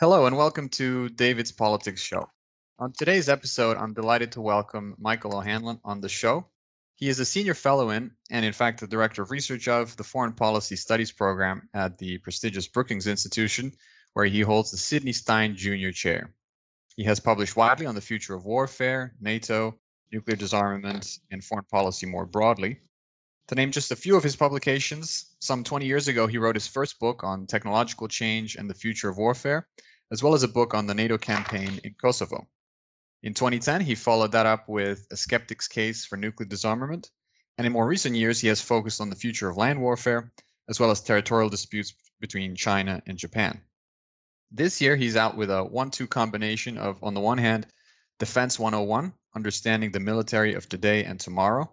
Hello and welcome to David's Politics Show. On today's episode, I'm delighted to welcome Michael O'Hanlon on the show. He is a senior fellow in, and in fact, the director of research of, the Foreign Policy Studies Program at the prestigious Brookings Institution, where he holds the Sidney Stein Jr. Chair. He has published widely on the future of warfare, NATO, nuclear disarmament, and foreign policy more broadly. To name just a few of his publications, some 20 years ago, he wrote his first book on technological change and the future of warfare, as well as a book on the NATO campaign in Kosovo. In 2010, he followed that up with A Skeptic's Case for Nuclear Disarmament, and in more recent years, he has focused on the future of land warfare, as well as territorial disputes between China and Japan. This year, he's out with a 1-2 combination of, on the one hand, Defense 101: Understanding the Military of Today and Tomorrow,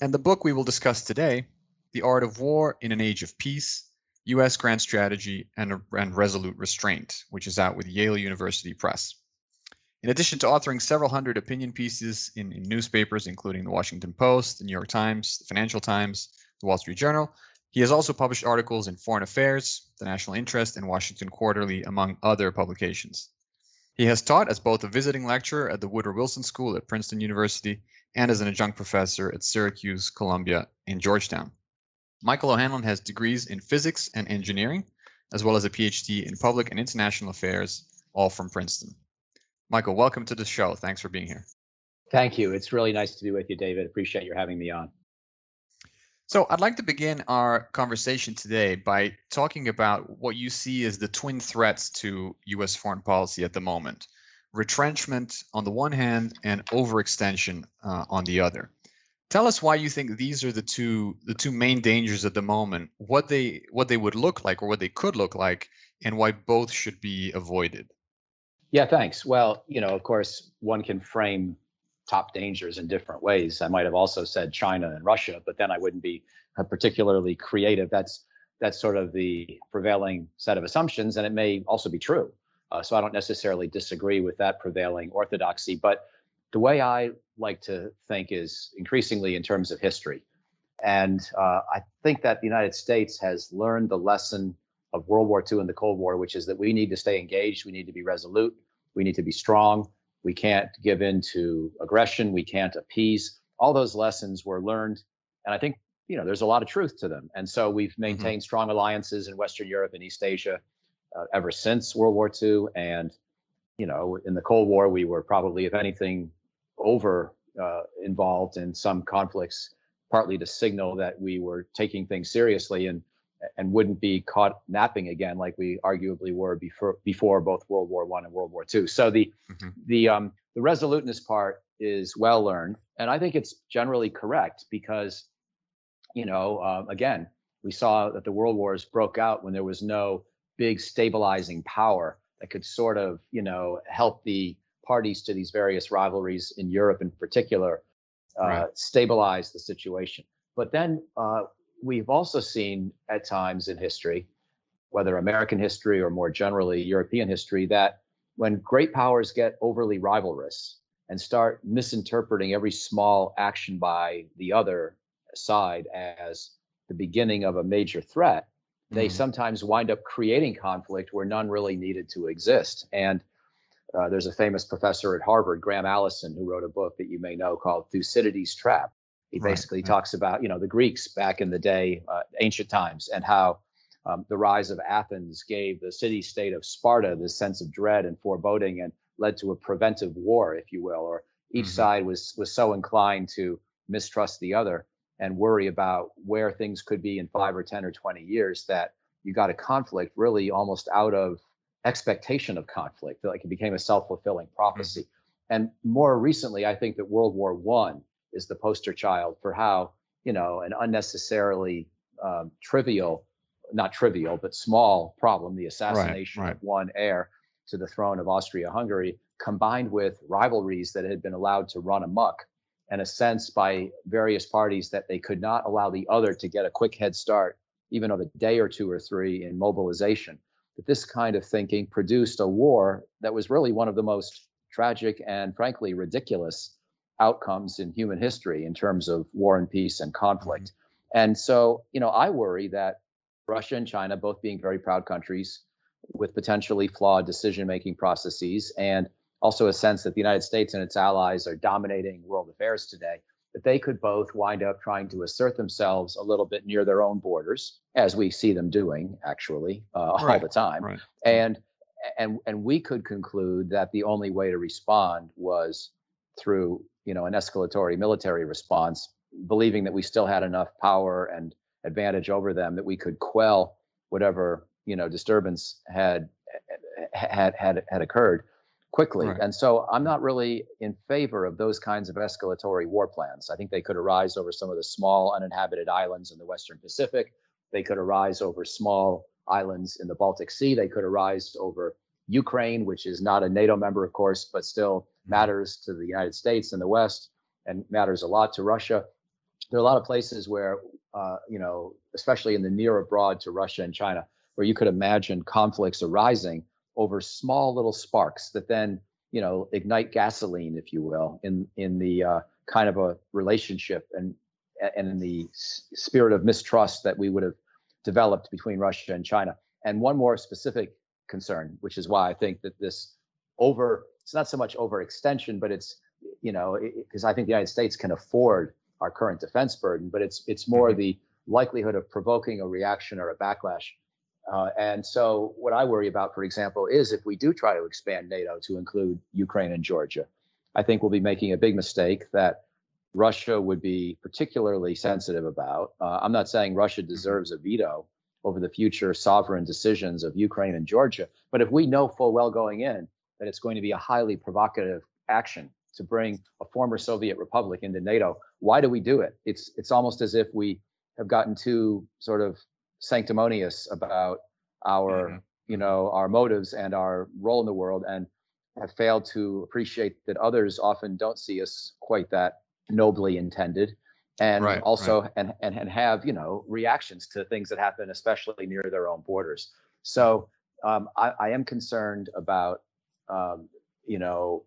and the book we will discuss today, The Art of War in an Age of Peace, U.S. Grand Strategy and Resolute Restraint, which is out with Yale University Press. In addition to authoring several hundred opinion pieces in newspapers, including the Washington Post, the New York Times, the Financial Times, the Wall Street Journal, he has also published articles in Foreign Affairs, the National Interest, and Washington Quarterly, among other publications. He has taught as both a visiting lecturer at the Woodrow Wilson School at Princeton University and as an adjunct professor at Syracuse, Columbia, and Georgetown. Michael O'Hanlon has degrees in physics and engineering, as well as a PhD in public and international affairs, all from Princeton. Michael, welcome to the show. Thanks for being here. Thank you. It's really nice to be with you, David. Appreciate your having me on. So I'd like to begin our conversation today by talking about what you see as the twin threats to U.S. foreign policy at the moment: retrenchment on the one hand and overextension on the other. Tell us why you think these are the two main dangers at the moment, what they would look like or what they could look like, and why both should be avoided. Yeah, thanks. Well, you know, of course, one can frame top dangers in different ways. I might have also said China and Russia, but then I wouldn't be particularly creative. That's sort of the prevailing set of assumptions, and it may also be true. So I don't necessarily disagree with that prevailing orthodoxy. But the way I like to think is increasingly in terms of history. And I think that the United States has learned the lesson of World War II and the Cold War, which is that we need to stay engaged. We need to be resolute. We need to be strong. We can't give in to aggression. We can't appease. All those lessons were learned. And I think, you know, there's a lot of truth to them. And so we've maintained strong alliances in Western Europe and East Asia ever since World War II. And, you know, in the Cold War, we were probably, if anything, involved in some conflicts, partly to signal that we were taking things seriously and wouldn't be caught napping again, like we arguably were before both World War I and World War II. So the resoluteness part is well learned, and I think it's generally correct because, you know, again, we saw that the world wars broke out when there was no big stabilizing power that could sort of, you know, help the parties to these various rivalries in Europe, in particular, stabilize the situation. But then we've also seen at times in history, whether American history or more generally European history, that when great powers get overly rivalrous and start misinterpreting every small action by the other side as the beginning of a major threat, they sometimes wind up creating conflict where none really needed to exist. And there's a famous professor at Harvard, Graham Allison, who wrote a book that you may know called Thucydides Trap. He basically talks about, you know, the Greeks back in the day, ancient times, and how the rise of Athens gave the city-state of Sparta this sense of dread and foreboding and led to a preventive war, if you will, or each side was so inclined to mistrust the other and worry about where things could be in 5 or 10 or 20 years that you got a conflict really almost out of expectation of conflict, like it became a self-fulfilling prophecy. And more recently, I think that World War I is the poster child for how, you know, an unnecessarily small problem, the assassination of one heir to the throne of Austria-Hungary, combined with rivalries that had been allowed to run amok, and a sense by various parties that they could not allow the other to get a quick head start, even of a day or two or three in mobilization. But this kind of thinking produced a war that was really one of the most tragic and frankly ridiculous outcomes in human history in terms of war and peace and conflict. And so, you know, I worry that Russia and China, both being very proud countries, with potentially flawed decision-making processes, and also a sense that the United States and its allies are dominating world affairs today, that they could both wind up trying to assert themselves a little bit near their own borders, as we see them doing, actually, all the time. Right. And we could conclude that the only way to respond was through, you know, an escalatory military response, believing that we still had enough power and advantage over them that we could quell whatever, you know, disturbance had occurred quickly. Right. And so I'm not really in favor of those kinds of escalatory war plans. I think they could arise over some of the small uninhabited islands in the Western Pacific. They could arise over small islands in the Baltic Sea. They could arise over Ukraine, which is not a NATO member, of course, but still matters to the United States and the West, and matters a lot to Russia. There are a lot of places where, you know, especially in the near abroad to Russia and China, where you could imagine conflicts arising over small little sparks that then, you know, ignite gasoline, if you will, in the kind of a relationship and in the spirit of mistrust that we would have developed between Russia and China. And one more specific concern, which is why I think that this it's not so much overextension, but it's, you know, because I think the United States can afford our current defense burden, but it's more the likelihood of provoking a reaction or a backlash. And so what I worry about, for example, is if we do try to expand NATO to include Ukraine and Georgia, I think we'll be making a big mistake that Russia would be particularly sensitive about. I'm not saying Russia deserves a veto over the future sovereign decisions of Ukraine and Georgia, but if we know full well going in that it's going to be a highly provocative action to bring a former Soviet republic into NATO, why do we do it? It's almost as if we have gotten too sort of sanctimonious about our, you know, our motives and our role in the world, and have failed to appreciate that others often don't see us quite that nobly intended, and and have, you know, reactions to things that happen, especially near their own borders. So I am concerned about, you know,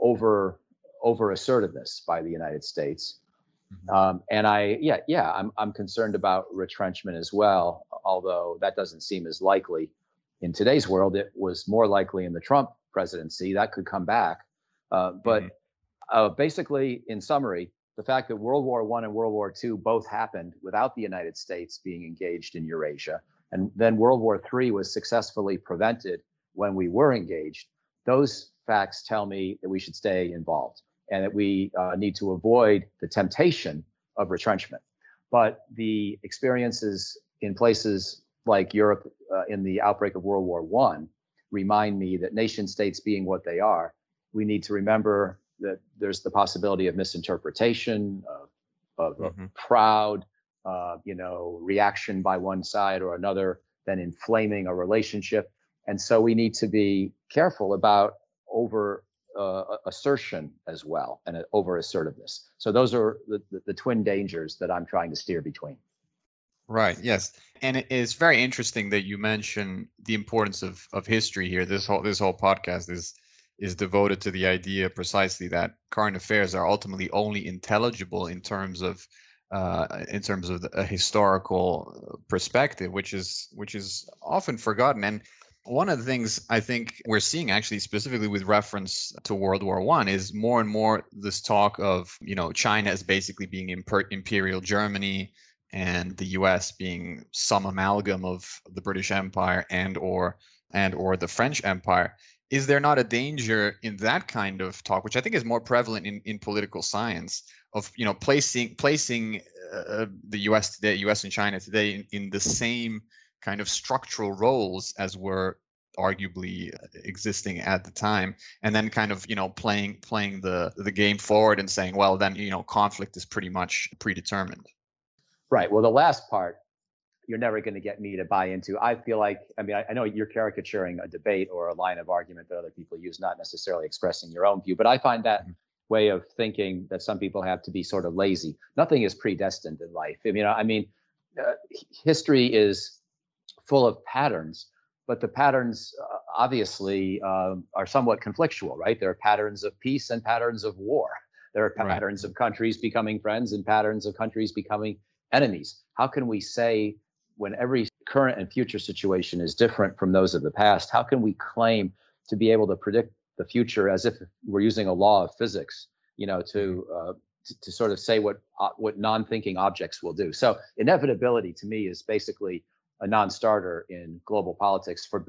over assertiveness by the United States. And I'm concerned about retrenchment as well, although that doesn't seem as likely in today's world. It was more likely in the Trump presidency. That could come back. But basically, in summary, the fact that World War I and World War II both happened without the United States being engaged in Eurasia, and then World War III was successfully prevented when we were engaged, those facts tell me that we should stay involved, and that we need to avoid the temptation of retrenchment. But the experiences in places like Europe in the outbreak of World War I remind me that nation states being what they are, we need to remember that there's the possibility of misinterpretation, of a proud, you know, reaction by one side or another, then inflaming a relationship. And so we need to be careful about over assertion as well, and over assertiveness. So those are the twin dangers that I'm trying to steer between. Right. Yes. And it's very interesting that you mention the importance of history here. This whole podcast is devoted to the idea precisely that current affairs are ultimately only intelligible in terms of a historical perspective, which is often forgotten. And one of the things I think we're seeing, actually, specifically with reference to World War I, is more and more this talk of, you know, China as basically being imperial Germany, and the U.S. being some amalgam of the British Empire and or the French Empire. Is there not a danger in that kind of talk, which I think is more prevalent in political science, of, you know, placing the U.S. today, U.S. and China today, in the same kind of structural roles as were arguably existing at the time, and then kind of, you know, playing the game forward and saying, well, then, you know, conflict is pretty much predetermined? Right. Well, the last part, you're never going to get me to buy into. I feel like, I know you're caricaturing a debate or a line of argument that other people use, not necessarily expressing your own view, but I find that way of thinking that some people have to be sort of lazy. Nothing is predestined in life. History is full of patterns, but the patterns obviously are somewhat conflictual, right? There are patterns of peace and patterns of war. There are patterns of countries becoming friends and patterns of countries becoming enemies. How can we say when every current and future situation is different from those of the past, how can we claim to be able to predict the future as if we're using a law of physics, you know, to sort of say what non-thinking objects will do? So inevitability to me is basically a non-starter in global politics, for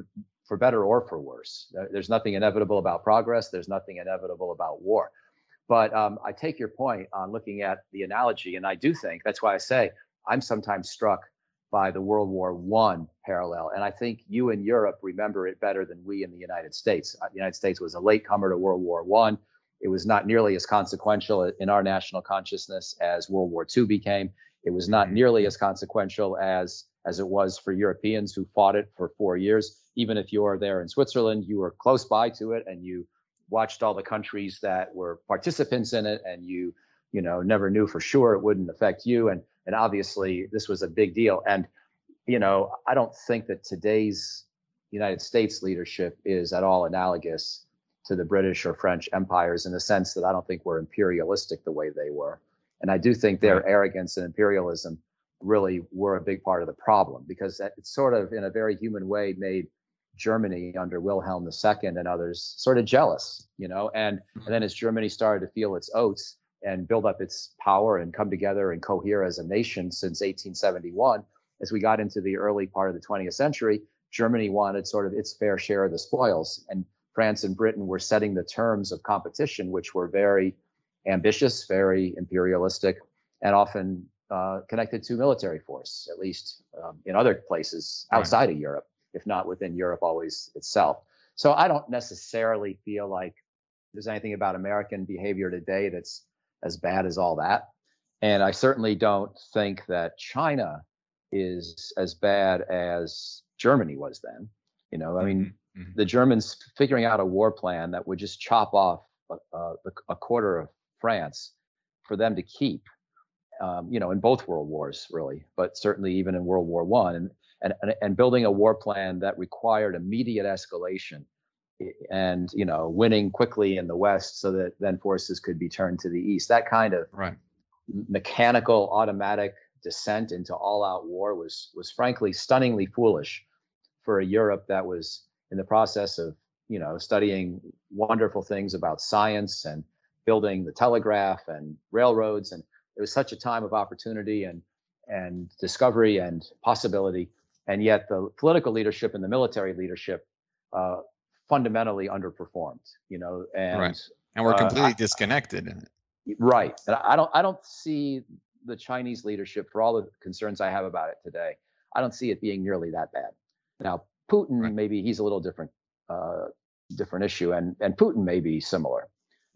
better or for worse. There's nothing inevitable about progress. There's nothing inevitable about war. But I take your point on looking at the analogy, and I do think that's why I say I'm sometimes struck by the World War I parallel. And I think you in Europe remember it better than we in the United States. The United States was a latecomer to World War I. It was not nearly as consequential in our national consciousness as World War II became. It was not nearly as consequential as it was for Europeans who fought it for 4 years. Even if you're there in Switzerland, you were close by to it, and you watched all the countries that were participants in it, and you know, never knew for sure it wouldn't affect you. And obviously this was a big deal. And, you know, I don't think that today's United States leadership is at all analogous to the British or French empires, in the sense that I don't think we're imperialistic the way they were. And I do think their arrogance and imperialism really were a big part of the problem, because it sort of, in a very human way, made Germany under Wilhelm II and others sort of jealous, you know, and then as Germany started to feel its oats and build up its power and come together and cohere as a nation since 1871, as we got into the early part of the 20th century, Germany wanted sort of its fair share of the spoils. And France and Britain were setting the terms of competition, which were very ambitious, very imperialistic, and often connected to military force, at least in other places outside of Europe, if not within Europe always itself. So I don't necessarily feel like there's anything about American behavior today that's as bad as all that. And I certainly don't think that China is as bad as Germany was then. You know, I mean, the Germans figuring out a war plan that would just chop off a quarter of France for them to keep, you know, in both world wars, really, but certainly even in World War I, and building a war plan that required immediate escalation and, you know, winning quickly in the West so that then forces could be turned to the East. That kind of mechanical, automatic descent into all-out war was frankly stunningly foolish for a Europe that was in the process of, you know, studying wonderful things about science and building the telegraph and railroads. And it was such a time of opportunity and discovery and possibility. And yet the political leadership and the military leadership fundamentally underperformed, you know, and we're completely disconnected in it. Right. And I don't see the Chinese leadership, for all the concerns I have about it today, I don't see it being nearly that bad. Now, Putin, maybe he's a little different issue, and Putin may be similar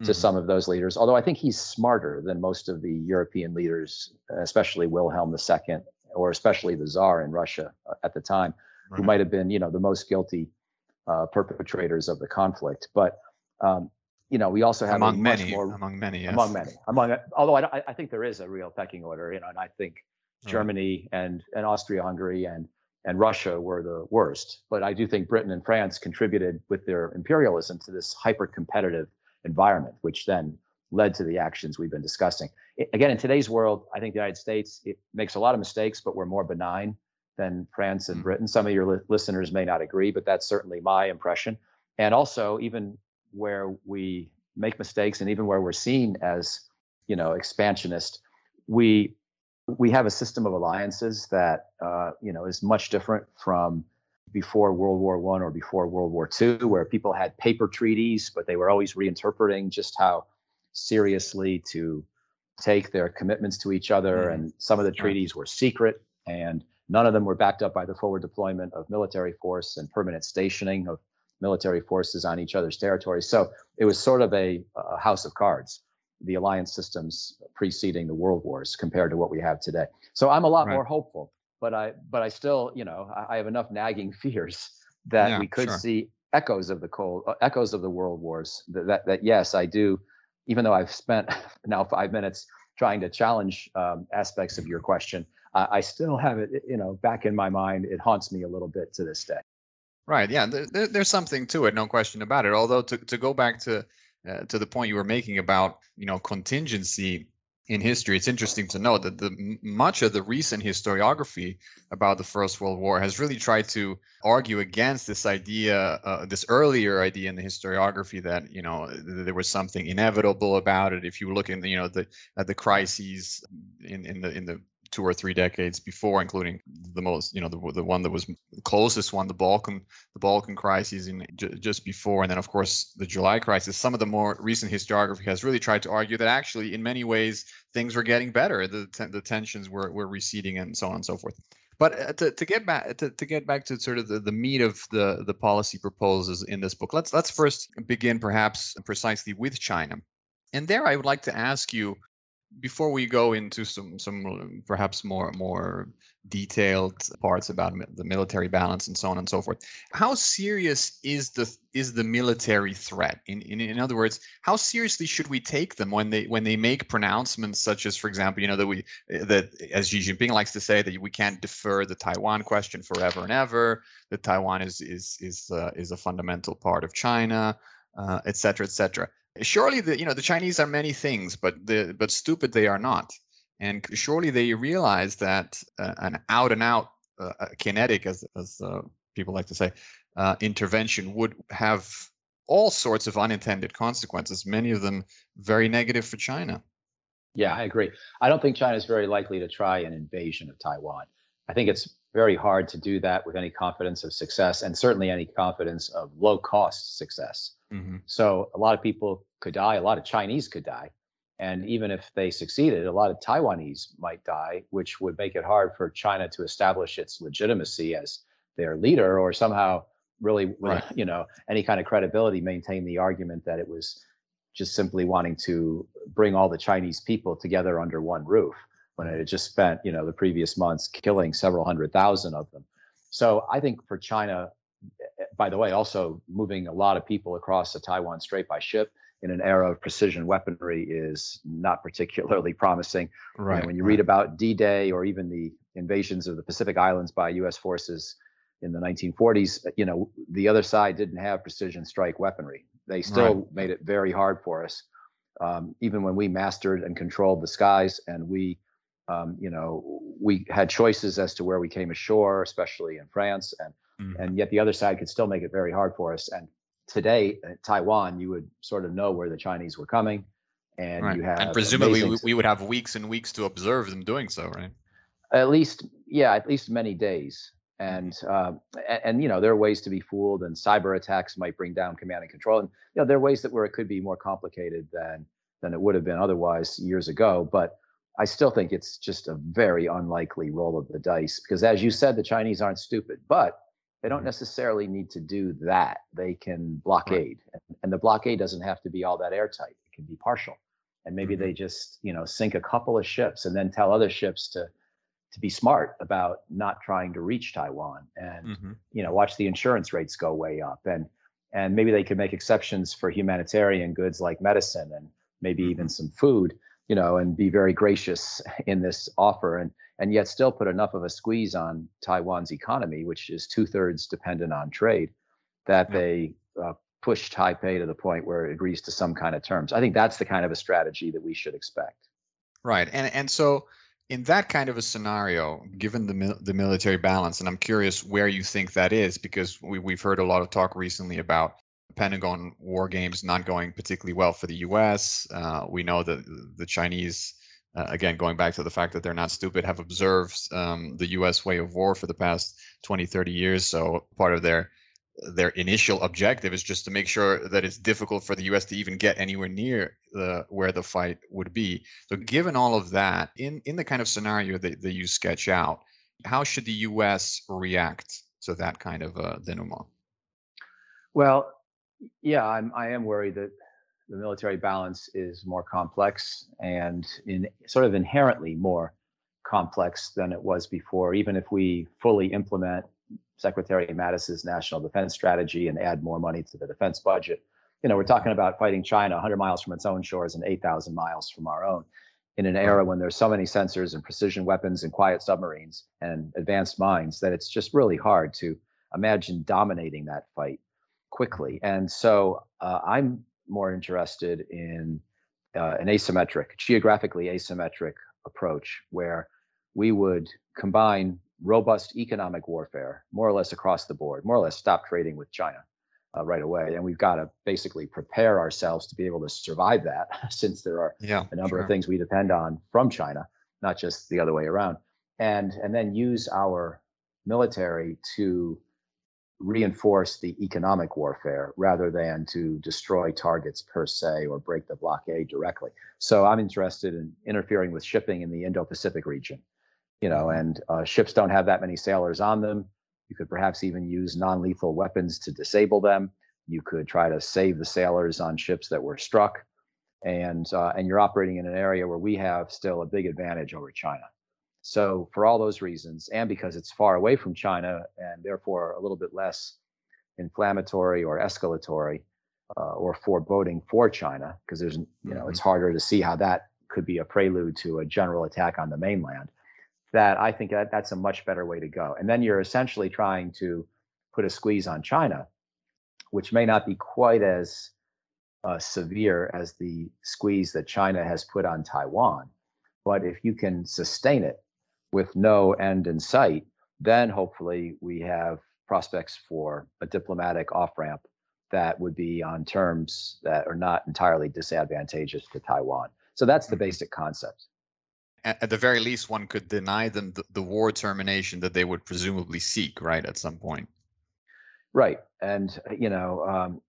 to some of those leaders, although I think he's smarter than most of the European leaders, especially Wilhelm II, or especially the Tsar in Russia at the time, who might have been, you know, the most guilty perpetrators of the conflict. But, you know, we also have among many, although I think there is a real pecking order, you know, and I think Germany and Austria-Hungary and Russia were the worst. But I do think Britain and France contributed with their imperialism to this hyper-competitive environment, which then led to the actions we've been discussing. Again, in today's world, I think the United States, it makes a lot of mistakes, but we're more benign than France and Britain. Some of your listeners may not agree, but that's certainly my impression. And also, even where we make mistakes and even where we're seen as, you know, expansionist, we have a system of alliances that, you know, is much different from before World War I or before World War II, where people had paper treaties, but they were always reinterpreting just how seriously to take their commitments to each other. And some of the treaties were secret, and none of them were backed up by the forward deployment of military force and permanent stationing of military forces on each other's territory. So it was sort of a house of cards, the alliance systems preceding the world wars compared to what we have today. So I'm a lot more hopeful, but I still, you know, I have enough nagging fears that we could see echoes of the echoes of the world wars. That yes, I do. Even though I've spent now 5 minutes trying to challenge aspects of your question, I still have it, you know, back in my mind. It haunts me a little bit to this day. Right. Yeah. There's something to it. No question about it. Although to go back to the point you were making about, you know, contingency, in history. It's interesting to note that much of the recent historiography about the First World War has really tried to argue against this idea, this earlier idea in the historiography that, you know, there was something inevitable about it. If you look in the, you know, at the crises in the 2 or 3 decades before, including the most, you know, the one that was closest one, the Balkan crisis in just before, and then of course the July crisis. Some of the more recent historiography has really tried to argue that actually, in many ways, things were getting better. The tensions were receding, and so on and so forth. But to get back to sort of the meat of the policy proposals in this book, let's first begin perhaps precisely with China, and there I would like to ask you, before we go into some perhaps more detailed parts about the military balance and so on and so forth, how serious is the military threat? In other words, how seriously should we take them when they make pronouncements such as, for example, you know, that as Xi Jinping likes to say, that we can't defer the Taiwan question forever and ever, that Taiwan is a fundamental part of China, et cetera, et cetera. Surely the Chinese are many things, but stupid they are not, and surely they realize that an out and out kinetic, as people like to say, intervention would have all sorts of unintended consequences, many of them very negative for China. Yeah, I agree. I don't think China is very likely to try an invasion of Taiwan. I think it's very hard to do that with any confidence of success, and certainly any confidence of low-cost success. Mm-hmm. So a lot of people could die, a lot of Chinese could die. And even if they succeeded, a lot of Taiwanese might die, which would make it hard for China to establish its legitimacy as their leader, or somehow really, right, you know, any kind of credibility, maintain the argument that it was just simply wanting to bring all the Chinese people together under one roof, when it had just spent, you know, the previous months killing several 100,000 of them. So I think for China, by the way, also moving a lot of people across the Taiwan Strait by ship in an era of precision weaponry is not particularly promising. Right. You know, when you read about D-Day or even the invasions of the Pacific Islands by U.S. forces in the 1940s, you know, the other side didn't have precision strike weaponry. They still made it very hard for us, even when we mastered and controlled the skies, and we had choices as to where we came ashore, especially in France, and yet the other side could still make it very hard for us. And today, Taiwan, you would sort of know where the Chinese were coming, and you have, and presumably we would have weeks and weeks to observe them doing so, right? At least many days. And you know, there are ways to be fooled, and cyber attacks might bring down command and control, and you know, there are ways that where it could be more complicated than it would have been otherwise years ago, but I still think it's just a very unlikely roll of the dice, because as you said, the Chinese aren't stupid, but they don't necessarily need to do that. They can blockade, and the blockade doesn't have to be all that airtight. It can be partial, and maybe they just, you know, sink a couple of ships and then tell other ships to be smart about not trying to reach Taiwan, and you know, watch the insurance rates go way up, and maybe they could make exceptions for humanitarian goods like medicine and maybe even some food, you know, and be very gracious in this offer, and yet still put enough of a squeeze on Taiwan's economy, which is 2/3 dependent on trade, that they push Taipei to the point where it agrees to some kind of terms. I think that's the kind of a strategy that we should expect. Right. And so in that kind of a scenario, given the military balance, and I'm curious where you think that is, because we've heard a lot of talk recently about Pentagon war games not going particularly well for the U.S. We know that the Chinese, again, going back to the fact that they're not stupid, have observed the U.S. way of war for the past 20, 30 years. So part of their initial objective is just to make sure that it's difficult for the U.S. to even get anywhere near where the fight would be. So given all of that, in the kind of scenario that you sketch out, how should the U.S. react to that kind of denouement? Well, yeah, I am worried that the military balance is more complex, and in sort of inherently more complex than it was before, even if we fully implement Secretary Mattis's national defense strategy and add more money to the defense budget. You know, we're talking about fighting China 100 miles from its own shores and 8,000 miles from our own, in an era when there's so many sensors and precision weapons and quiet submarines and advanced mines that it's just really hard to imagine dominating that fight quickly. And so I'm more interested in an asymmetric, geographically asymmetric approach where we would combine robust economic warfare more or less across the board, more or less stop trading with China right away. And we've got to basically prepare ourselves to be able to survive that, since there are a number of things we depend on from China, not just the other way around. And then use our military to reinforce the economic warfare rather than to destroy targets per se or break the blockade directly. So I'm interested in interfering with shipping in the Indo-Pacific region, you know, and ships don't have that many sailors on them. You could perhaps even use non-lethal weapons to disable them. You could try to save the sailors on ships that were struck. And you're operating in an area where we have still a big advantage over China. So for all those reasons, and because it's far away from China and therefore a little bit less inflammatory or escalatory or foreboding for China, because there's, you know, it's harder to see how that could be a prelude to a general attack on the mainland, that I think that that's a much better way to go. And then you're essentially trying to put a squeeze on China, which may not be quite as severe as the squeeze that China has put on Taiwan. But if you can sustain it with no end in sight, then hopefully we have prospects for a diplomatic off-ramp that would be on terms that are not entirely disadvantageous to Taiwan. So that's the basic concept. At the very least, one could deny them the war termination that they would presumably seek, right, at some point. Right. And, you know,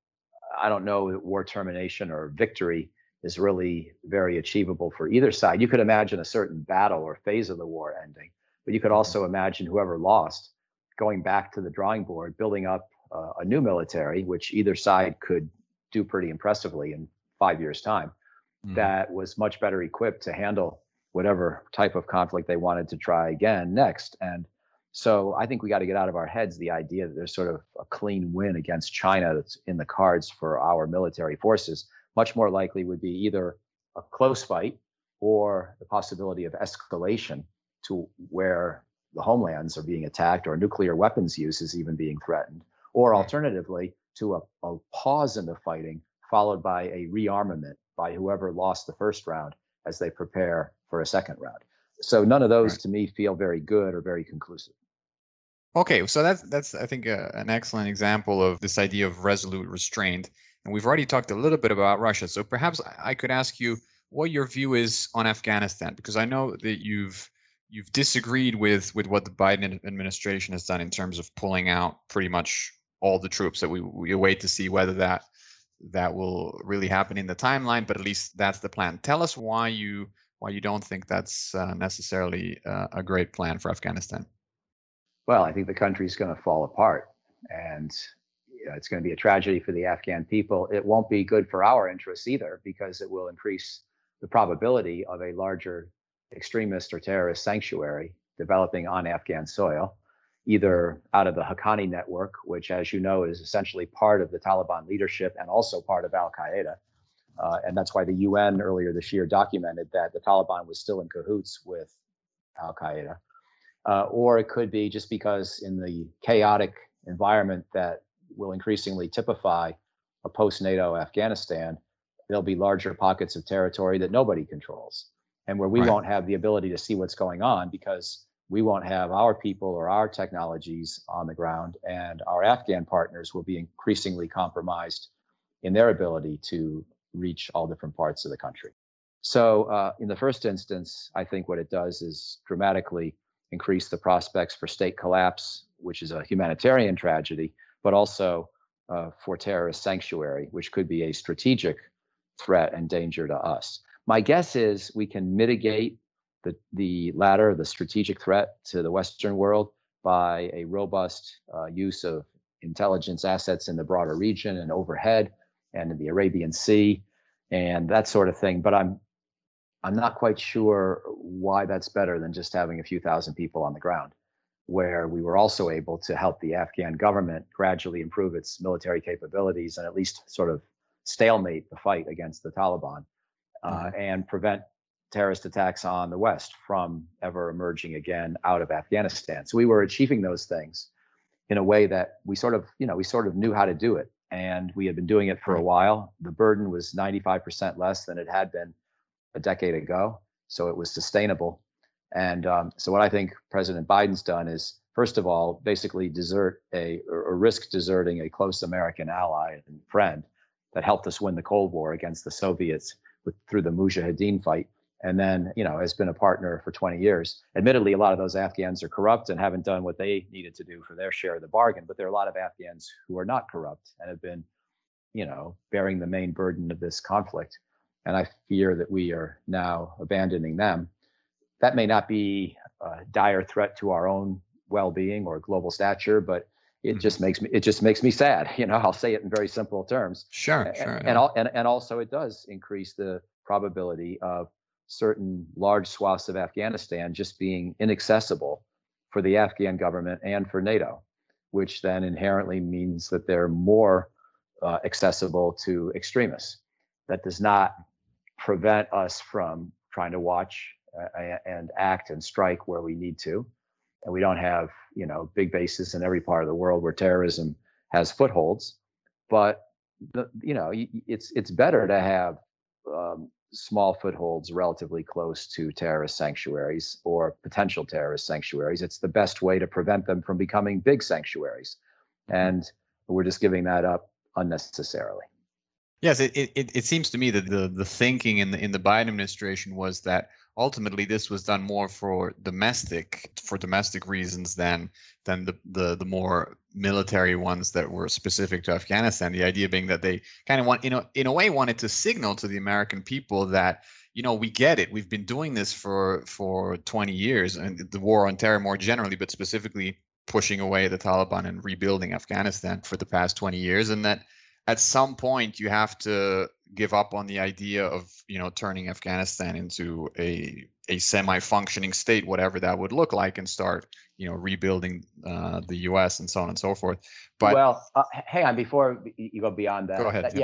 I don't know that war termination or victory is really very achievable for either side. You could imagine a certain battle or phase of the war ending, but you could also imagine whoever lost going back to the drawing board, building up a new military, which either side could do pretty impressively in 5 years' time, that was much better equipped to handle whatever type of conflict they wanted to try again next. And so I think we got to get out of our heads the idea that there's sort of a clean win against China that's in the cards for our military forces. Much more likely would be either a close fight or the possibility of escalation to where the homelands are being attacked or nuclear weapons use is even being threatened, or alternatively to a pause in the fighting followed by a rearmament by whoever lost the first round as they prepare for a second round. So none of those to me feel very good or very conclusive. Okay, so that's I think an excellent example of this idea of resolute restraint. And we've already talked a little bit about Russia, so perhaps I could ask you what your view is on Afghanistan, because I know that you've disagreed with what the Biden administration has done in terms of pulling out pretty much all the troops. That we await to see whether that will really happen in the timeline, but at least that's the plan. Tell us why you don't think that's necessarily a great plan for Afghanistan. Well, I think the country's going to fall apart, and it's going to be a tragedy for the Afghan people. It won't be good for our interests either, because it will increase the probability of a larger extremist or terrorist sanctuary developing on Afghan soil, either out of the Haqqani network, which, as you know, is essentially part of the Taliban leadership and also part of Al Qaeda. And that's why the UN earlier this year documented that the Taliban was still in cahoots with Al Qaeda. Or it could be just because in the chaotic environment that will increasingly typify a post-NATO Afghanistan, there'll be larger pockets of territory that nobody controls and where we won't have the ability to see what's going on because we won't have our people or our technologies on the ground, and our Afghan partners will be increasingly compromised in their ability to reach all different parts of the country. So in the first instance, I think what it does is dramatically increase the prospects for state collapse, which is a humanitarian tragedy, but also for terrorist sanctuary, which could be a strategic threat and danger to us. My guess is we can mitigate the latter, the strategic threat to the Western world, by a robust use of intelligence assets in the broader region and overhead and in the Arabian Sea and that sort of thing. But I'm not quite sure why that's better than just having a few thousand people on the ground, where we were also able to help the Afghan government gradually improve its military capabilities and at least sort of stalemate the fight against the Taliban and prevent terrorist attacks on the West from ever emerging again out of Afghanistan. So we were achieving those things in a way that we sort of knew how to do it. and we had been doing it for a while. The burden was 95% less than it had been a decade ago, so it was sustainable. And so what I think President Biden's done is, first of all, basically risk deserting a close American ally and friend that helped us win the Cold War against the Soviets through the Mujahideen fight, and then, you know, has been a partner for 20 years. Admittedly, a lot of those Afghans are corrupt and haven't done what they needed to do for their share of the bargain, but there are a lot of Afghans who are not corrupt and have been, you know, bearing the main burden of this conflict. And I fear that we are now abandoning them. That may not be a dire threat to our own well-being or global stature, but it just makes me sad. You know, I'll say it in very simple terms. Sure. And also, it does increase the probability of certain large swaths of Afghanistan just being inaccessible for the Afghan government and for NATO, which then inherently means that they're more accessible to extremists. That does not prevent us from trying to watch and act and strike where we need to. And we don't have, you know, big bases in every part of the world where terrorism has footholds. But, you know, it's better to have small footholds relatively close to terrorist sanctuaries or potential terrorist sanctuaries. It's the best way to prevent them from becoming big sanctuaries. And we're just giving that up unnecessarily. Yes, it seems to me that the thinking in the Biden administration was that ultimately this was done more for domestic reasons than the more military ones that were specific to Afghanistan. The idea being that they kind of wanted to signal to the American people that, you know, we get it. We've been doing this for 20 years, and the war on terror more generally, but specifically pushing away the Taliban and rebuilding Afghanistan for the past 20 years, and that at some point you have to give up on the idea of, you know, turning Afghanistan into a semi-functioning state, whatever that would look like, and start, you know, rebuilding the U.S. and so on and so forth. But hang on, before you go beyond that, go ahead,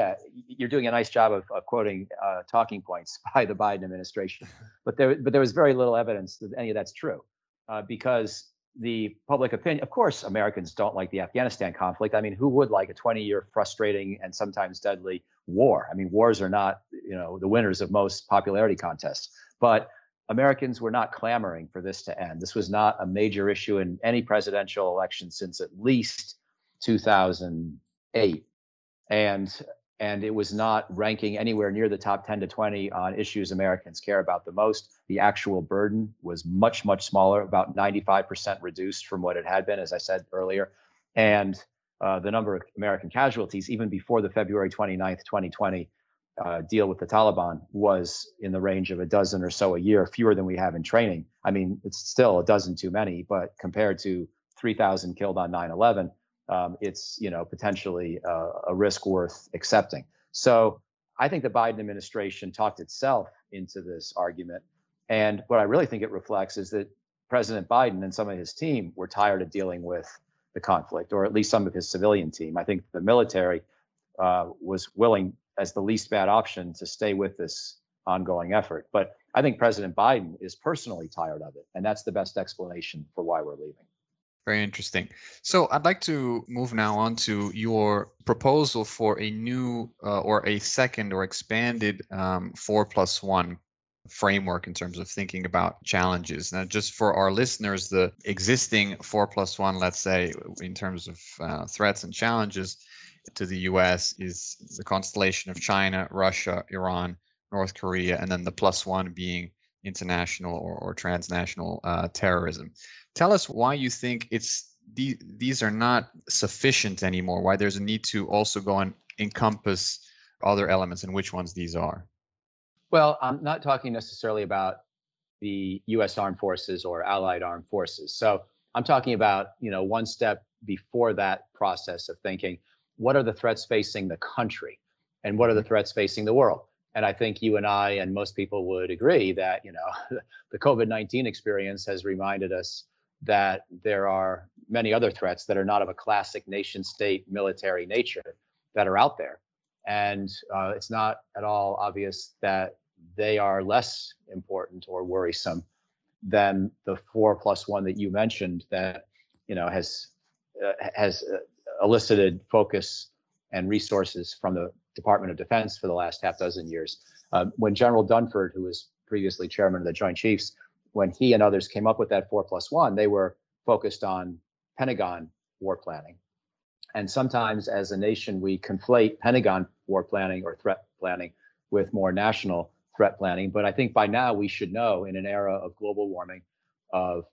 you're doing a nice job of quoting talking points by the Biden administration, but there was very little evidence that any of that's true, because the public opinion, of course, Americans don't like the Afghanistan conflict. I mean, who would like a 20-year frustrating and sometimes deadly war? I mean, wars are not, you know, the winners of most popularity contests, but Americans were not clamoring for this to end. This was not a major issue in any presidential election since at least 2008. And it was not ranking anywhere near the top 10 to 20 on issues Americans care about the most. The actual burden was much, much smaller, about 95% reduced from what it had been, as I said earlier. And the number of American casualties, even before the February 29th, 2020 deal with the Taliban, was in the range of a dozen or so a year, fewer than we have in training. I mean, it's still a dozen too many, but compared to 3,000 killed on 9/11, it's, you know, potentially a risk worth accepting. So I think the Biden administration talked itself into this argument. And what I really think it reflects is that President Biden and some of his team were tired of dealing with the conflict, or at least some of his civilian team. I think the military was willing, as the least bad option, to stay with this ongoing effort. But I think President Biden is personally tired of it. And that's the best explanation for why we're leaving. Very interesting. So I'd like to move now on to your proposal for a new or a second or expanded 4+1 framework in terms of thinking about challenges. Now, just for our listeners, the existing 4+1, let's say, in terms of threats and challenges to the U.S. is the constellation of China, Russia, Iran, North Korea, and then the +1 being international or transnational terrorism. Tell us why you think these are not sufficient anymore, why there's a need to also go and encompass other elements, and which ones these are. Well, I'm not talking necessarily about the U.S. armed forces or allied armed forces. So I'm talking about, you know, one step before that process of thinking, what are the threats facing the country and what are the threats facing the world? And I think you and I and most people would agree that, you know, the COVID-19 experience has reminded us that there are many other threats that are not of a classic nation state military nature that are out there. And it's not at all obvious that they are less important or worrisome than the 4+1 that you mentioned that, you know, has elicited focus and resources from the Department of Defense for the last half dozen years. When General Dunford, who was previously chairman of the Joint Chiefs, when he and others came up with that 4+1, they were focused on Pentagon war planning. And sometimes as a nation, we conflate Pentagon war planning or threat planning with more national threat planning. But I think by now we should know, in an era of global warming, of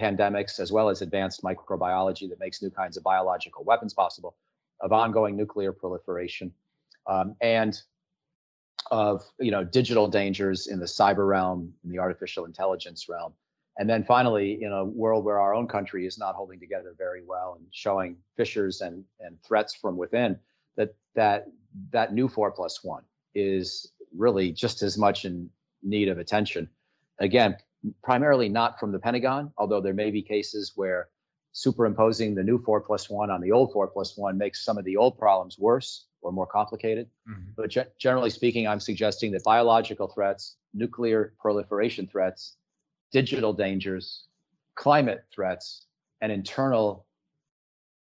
pandemics, as well as advanced microbiology that makes new kinds of biological weapons possible, of ongoing nuclear proliferation, and of digital dangers in the cyber realm, in the artificial intelligence realm. And then finally, in a world where our own country is not holding together very well and showing fissures and threats from within, that new 4+1 is really just as much in need of attention. Again, primarily not from the Pentagon, although there may be cases where superimposing the new 4+1 on the old 4+1 makes some of the old problems worse or more complicated. Mm-hmm. But generally speaking, I'm suggesting that biological threats, nuclear proliferation threats, digital dangers, climate threats, and internal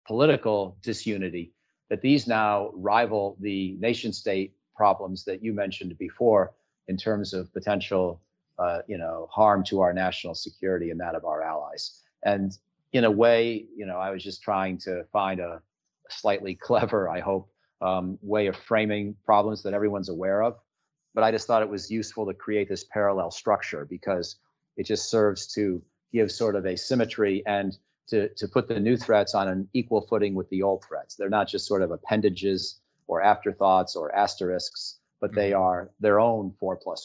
political disunity, that these now rival the nation state problems that you mentioned before in terms of potential harm to our national security and that of our allies. And in a way, I was just trying to find a slightly clever, I hope, way of framing problems that everyone's aware of. But I just thought it was useful to create this parallel structure because it just serves to give sort of a symmetry and to put the new threats on an equal footing with the old threats. They're not just sort of appendages or afterthoughts or asterisks, but they are their own 4+1.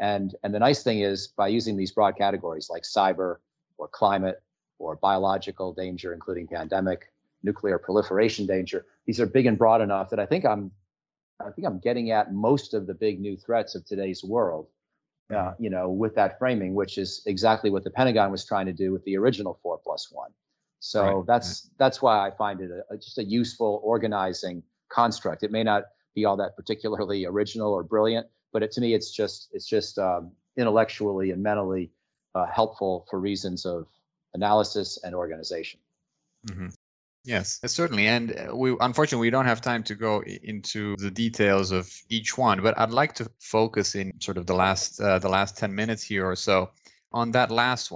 And the nice thing is, by using these broad categories like cyber or climate or biological danger, including pandemic, nuclear proliferation danger, these are big and broad enough that I think I'm getting at most of the big new threats of today's world. With that framing, which is exactly what the Pentagon was trying to do with the original 4+1. So right. That's why I find it just a useful organizing construct. It may not be all that particularly original or brilliant, but to me, it's just intellectually and mentally helpful for reasons of analysis and organization. Mm-hmm. Yes, certainly. And unfortunately, we don't have time to go into the details of each one, but I'd like to focus in sort of the last 10 minutes here or so on that last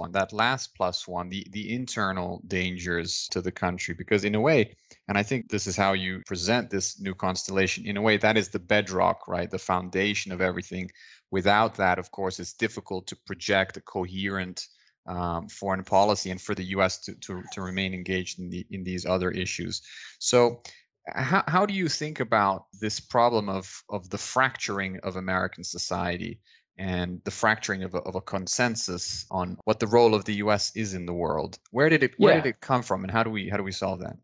plus one, the internal dangers to the country, because in a way, and I think this is how you present this new constellation, in a way, that is the bedrock, right? The foundation of everything. Without that, of course, it's difficult to project a coherent foreign policy and for the U.S. to remain engaged in these other issues. So how do you think about this problem of the fracturing of American society and the fracturing of a consensus on what the role of the U.S. is in the world? Where did it come from, and how do we solve that?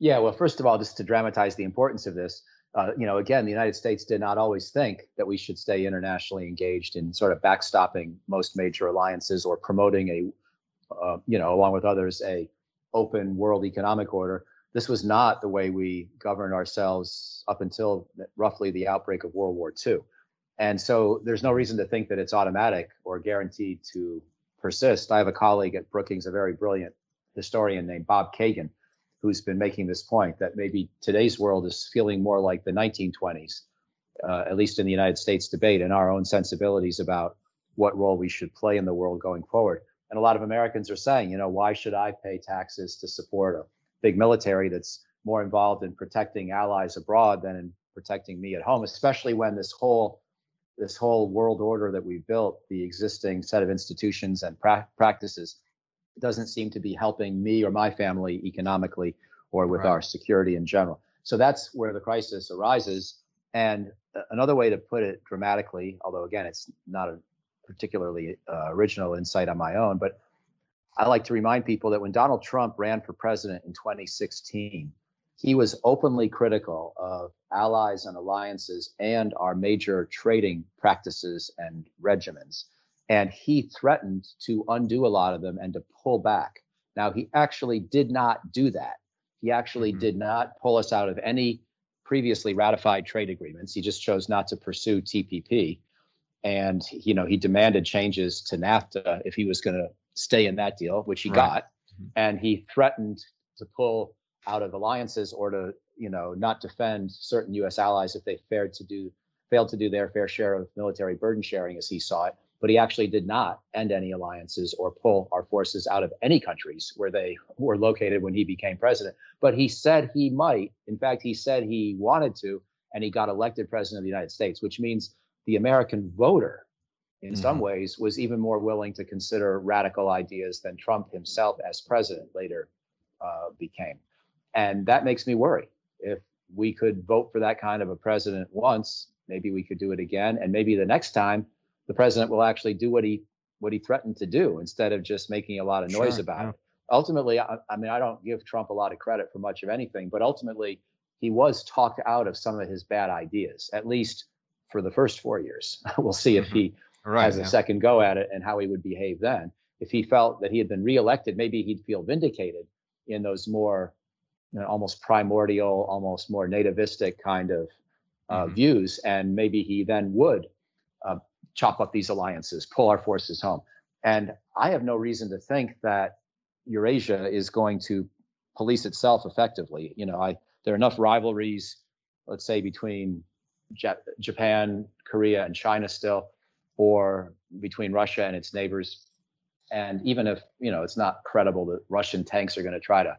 Yeah, well, first of all, just to dramatize the importance of this, again, the United States did not always think that we should stay internationally engaged in sort of backstopping most major alliances or promoting along with others, a open world economic order. This was not the way we governed ourselves up until roughly the outbreak of World War II. And so there's no reason to think that it's automatic or guaranteed to persist. I have a colleague at Brookings, a very brilliant historian named Bob Kagan, who's been making this point that maybe today's world is feeling more like the 1920s, at least in the United States debate and our own sensibilities about what role we should play in the world going forward. And a lot of Americans are saying, why should I pay taxes to support a big military that's more involved in protecting allies abroad than in protecting me at home, especially when this whole world order that we built, the existing set of institutions and practices, doesn't seem to be helping me or my family economically or with our security in general. So that's where the crisis arises. And another way to put it dramatically, although again, it's not a particularly original insight on my own, but I like to remind people that when Donald Trump ran for president in 2016, he was openly critical of allies and alliances and our major trading practices and regimens. And he threatened to undo a lot of them and to pull back. Now, he actually did not do that. He actually did not pull us out of any previously ratified trade agreements. He just chose not to pursue TPP. And, he demanded changes to NAFTA if he was going to stay in that deal, which he got. And he threatened to pull out of alliances or to not defend certain U.S. allies if they failed to do their fair share of military burden sharing, as he saw it. But he actually did not end any alliances or pull our forces out of any countries where they were located when he became president. But he said he might. In fact, he said he wanted to, and he got elected president of the United States, which means the American voter, in some ways, was even more willing to consider radical ideas than Trump himself as president later became. And that makes me worry. If we could vote for that kind of a president once, maybe we could do it again. And maybe the next time the president will actually do what he threatened to do instead of just making a lot of noise about it. Ultimately, I mean, I don't give Trump a lot of credit for much of anything, but ultimately he was talked out of some of his bad ideas, at least for the first 4 years. We'll see if he has a second go at it and how he would behave then. If he felt that he had been reelected, maybe he'd feel vindicated in those more almost primordial, almost more nativistic kind of views. And maybe he then would chop up these alliances, pull our forces home. And I have no reason to think that Eurasia is going to police itself effectively. There are enough rivalries, let's say, between Japan, Korea, and China still, or between Russia and its neighbors. And even if, it's not credible that Russian tanks are going to try to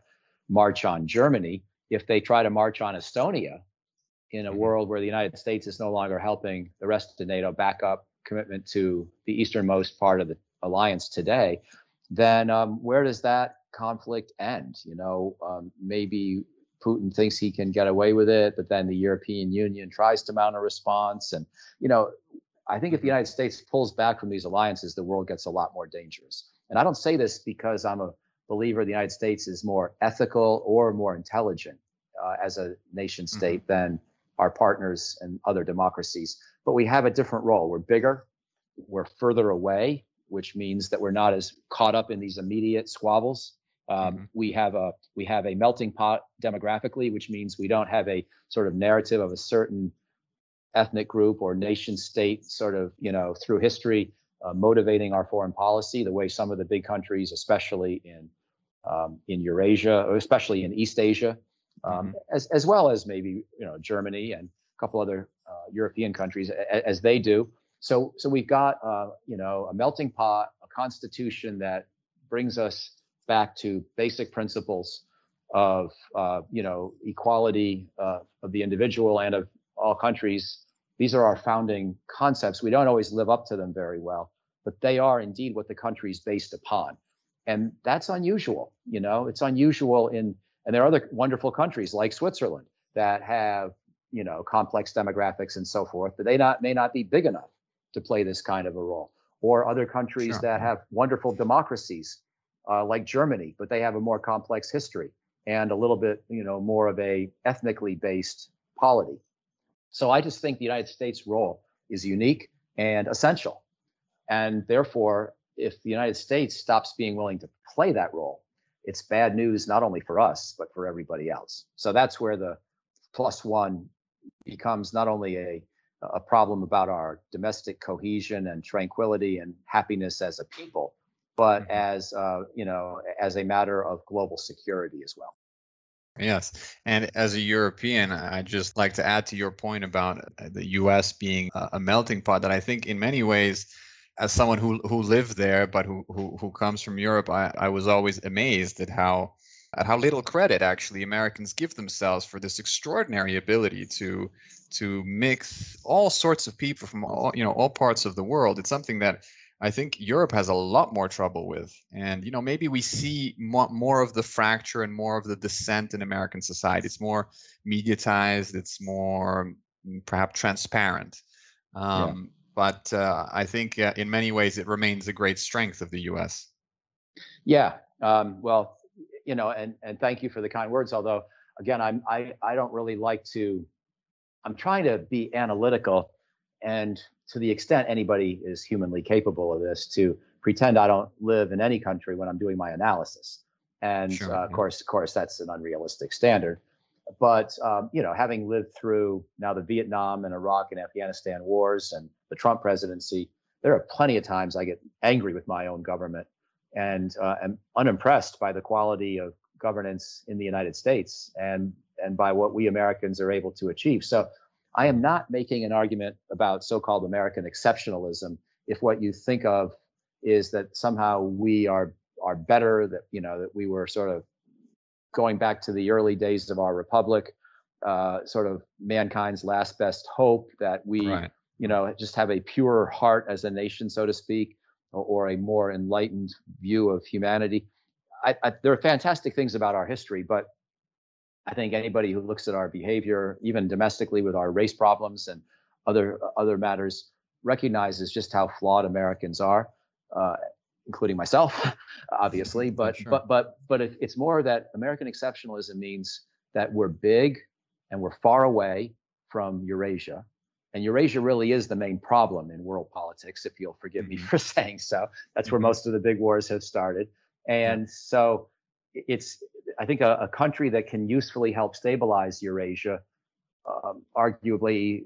march on Germany, if they try to march on Estonia in a world where the United States is no longer helping the rest of NATO back up commitment to the easternmost part of the alliance today, then where does that conflict end? Maybe Putin thinks he can get away with it, but then the European Union tries to mount a response. And, I think if the United States pulls back from these alliances, the world gets a lot more dangerous. And I don't say this because I'm a believer the United States is more ethical or more intelligent as a nation state than our partners and other democracies. But we have a different role. We're bigger, we're further away, which means that we're not as caught up in these immediate squabbles. We have a melting pot demographically, which means we don't have a sort of narrative of a certain ethnic group or nation state sort of, through history, motivating our foreign policy the way some of the big countries, especially in Eurasia, or especially in East Asia, as well as maybe Germany and a couple other European countries as they do. So we've got a melting pot, a constitution that brings us back to basic principles of equality of the individual and of all countries. These are our founding concepts. We don't always live up to them very well, but they are indeed what the country's based upon. And that's unusual. It's unusual and there are other wonderful countries like Switzerland that have, complex demographics and so forth, but they may not be big enough to play this kind of a role. Or other countries that have wonderful democracies like Germany, but they have a more complex history and a little bit, more of a ethnically based polity. So I just think the United States role is unique and essential. And therefore, if the United States stops being willing to play that role, it's bad news, not only for us, but for everybody else. So that's where the +1 becomes not only a problem about our domestic cohesion and tranquility and happiness as a people, but as a matter of global security as well. Yes. And as a European, I'd just like to add to your point about the U.S. being a melting pot that I think in many ways, as someone who lived there, but who comes from Europe, I was always amazed at how little credit actually Americans give themselves for this extraordinary ability to mix all sorts of people from all parts of the world. It's something that I think Europe has a lot more trouble with. And, maybe we see more of the fracture and more of the dissent in American society. It's more mediatized. It's more perhaps transparent. But I think in many ways it remains a great strength of the U.S. Yeah. Well, and thank you for the kind words. Although, again, I don't really like to – I'm trying to be analytical and – to the extent anybody is humanly capable of this, to pretend I don't live in any country when I'm doing my analysis. And of course, that's an unrealistic standard. But, having lived through now the Vietnam and Iraq and Afghanistan wars and the Trump presidency, there are plenty of times I get angry with my own government and am unimpressed by the quality of governance in the United States. And and by what we Americans are able to achieve. So I am not making an argument about so-called American exceptionalism if what you think of is that somehow we are better, that, you know, that we were sort of going back to the early days of our republic, sort of mankind's last best hope, that we, right, you know, just have a purer heart as a nation, so to speak, or a more enlightened view of humanity. There are fantastic things about our history, but I think anybody who looks at our behavior, even domestically with our race problems and other matters, recognizes just how flawed Americans are, including myself, obviously. But sure, but it's more that American exceptionalism means that we're big and we're far away from Eurasia. And Eurasia really is the main problem in world politics, if you'll forgive me for saying so. That's where most of the big wars have started. And so it's, I think, a country that can usefully help stabilize Eurasia, arguably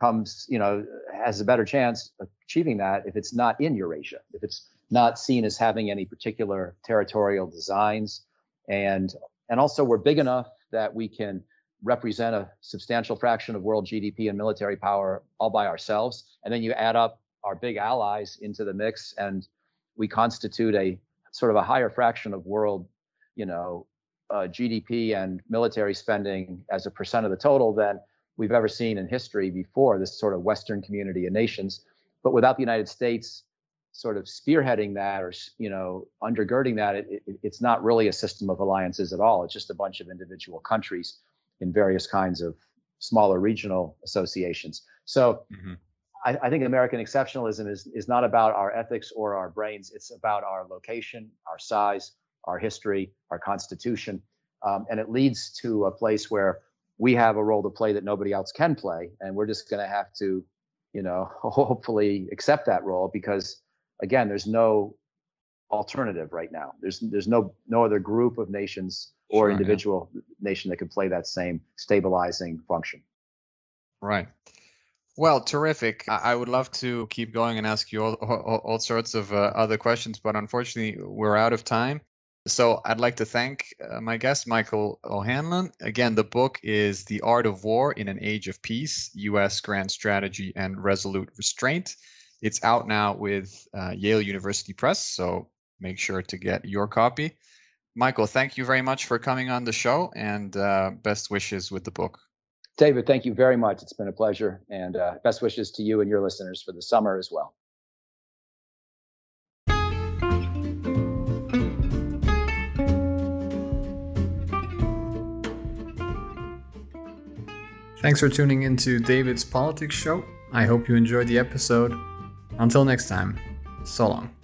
comes, you know, has a better chance of achieving that if it's not in Eurasia, if it's not seen as having any particular territorial designs. And also we're big enough that we can represent a substantial fraction of world GDP and military power all by ourselves. And then you add up our big allies into the mix, and we constitute a sort of a higher fraction of world, you know, GDP and military spending as a percent of the total than we've ever seen in history before, this sort of Western community of nations. But without the United States sort of spearheading that, or, you know, undergirding that, it's not really a system of alliances at all. It's just a bunch of individual countries in various kinds of smaller regional associations. So I think American exceptionalism is not about our ethics or our brains. It's about our location, our size, our history, our constitution. And it leads to a place where we have a role to play that nobody else can play. And we're just going to have to, you know, hopefully accept that role, because, again, there's no alternative right now. There's no other group of nations or individual nation that could play that same stabilizing function. Right. Well, terrific. I would love to keep going and ask you all sorts of other questions, but unfortunately, we're out of time. So I'd like to thank my guest, Michael O'Hanlon. Again, the book is The Art of War in an Age of Peace, U.S. Grand Strategy and Resolute Restraint. It's out now with Yale University Press, so make sure to get your copy. Michael, thank you very much for coming on the show, and best wishes with the book. David, thank you very much. It's been a pleasure, and best wishes to you and your listeners for the summer as well. Thanks for tuning into David's Politics Show. I hope you enjoyed the episode. Until next time, so long.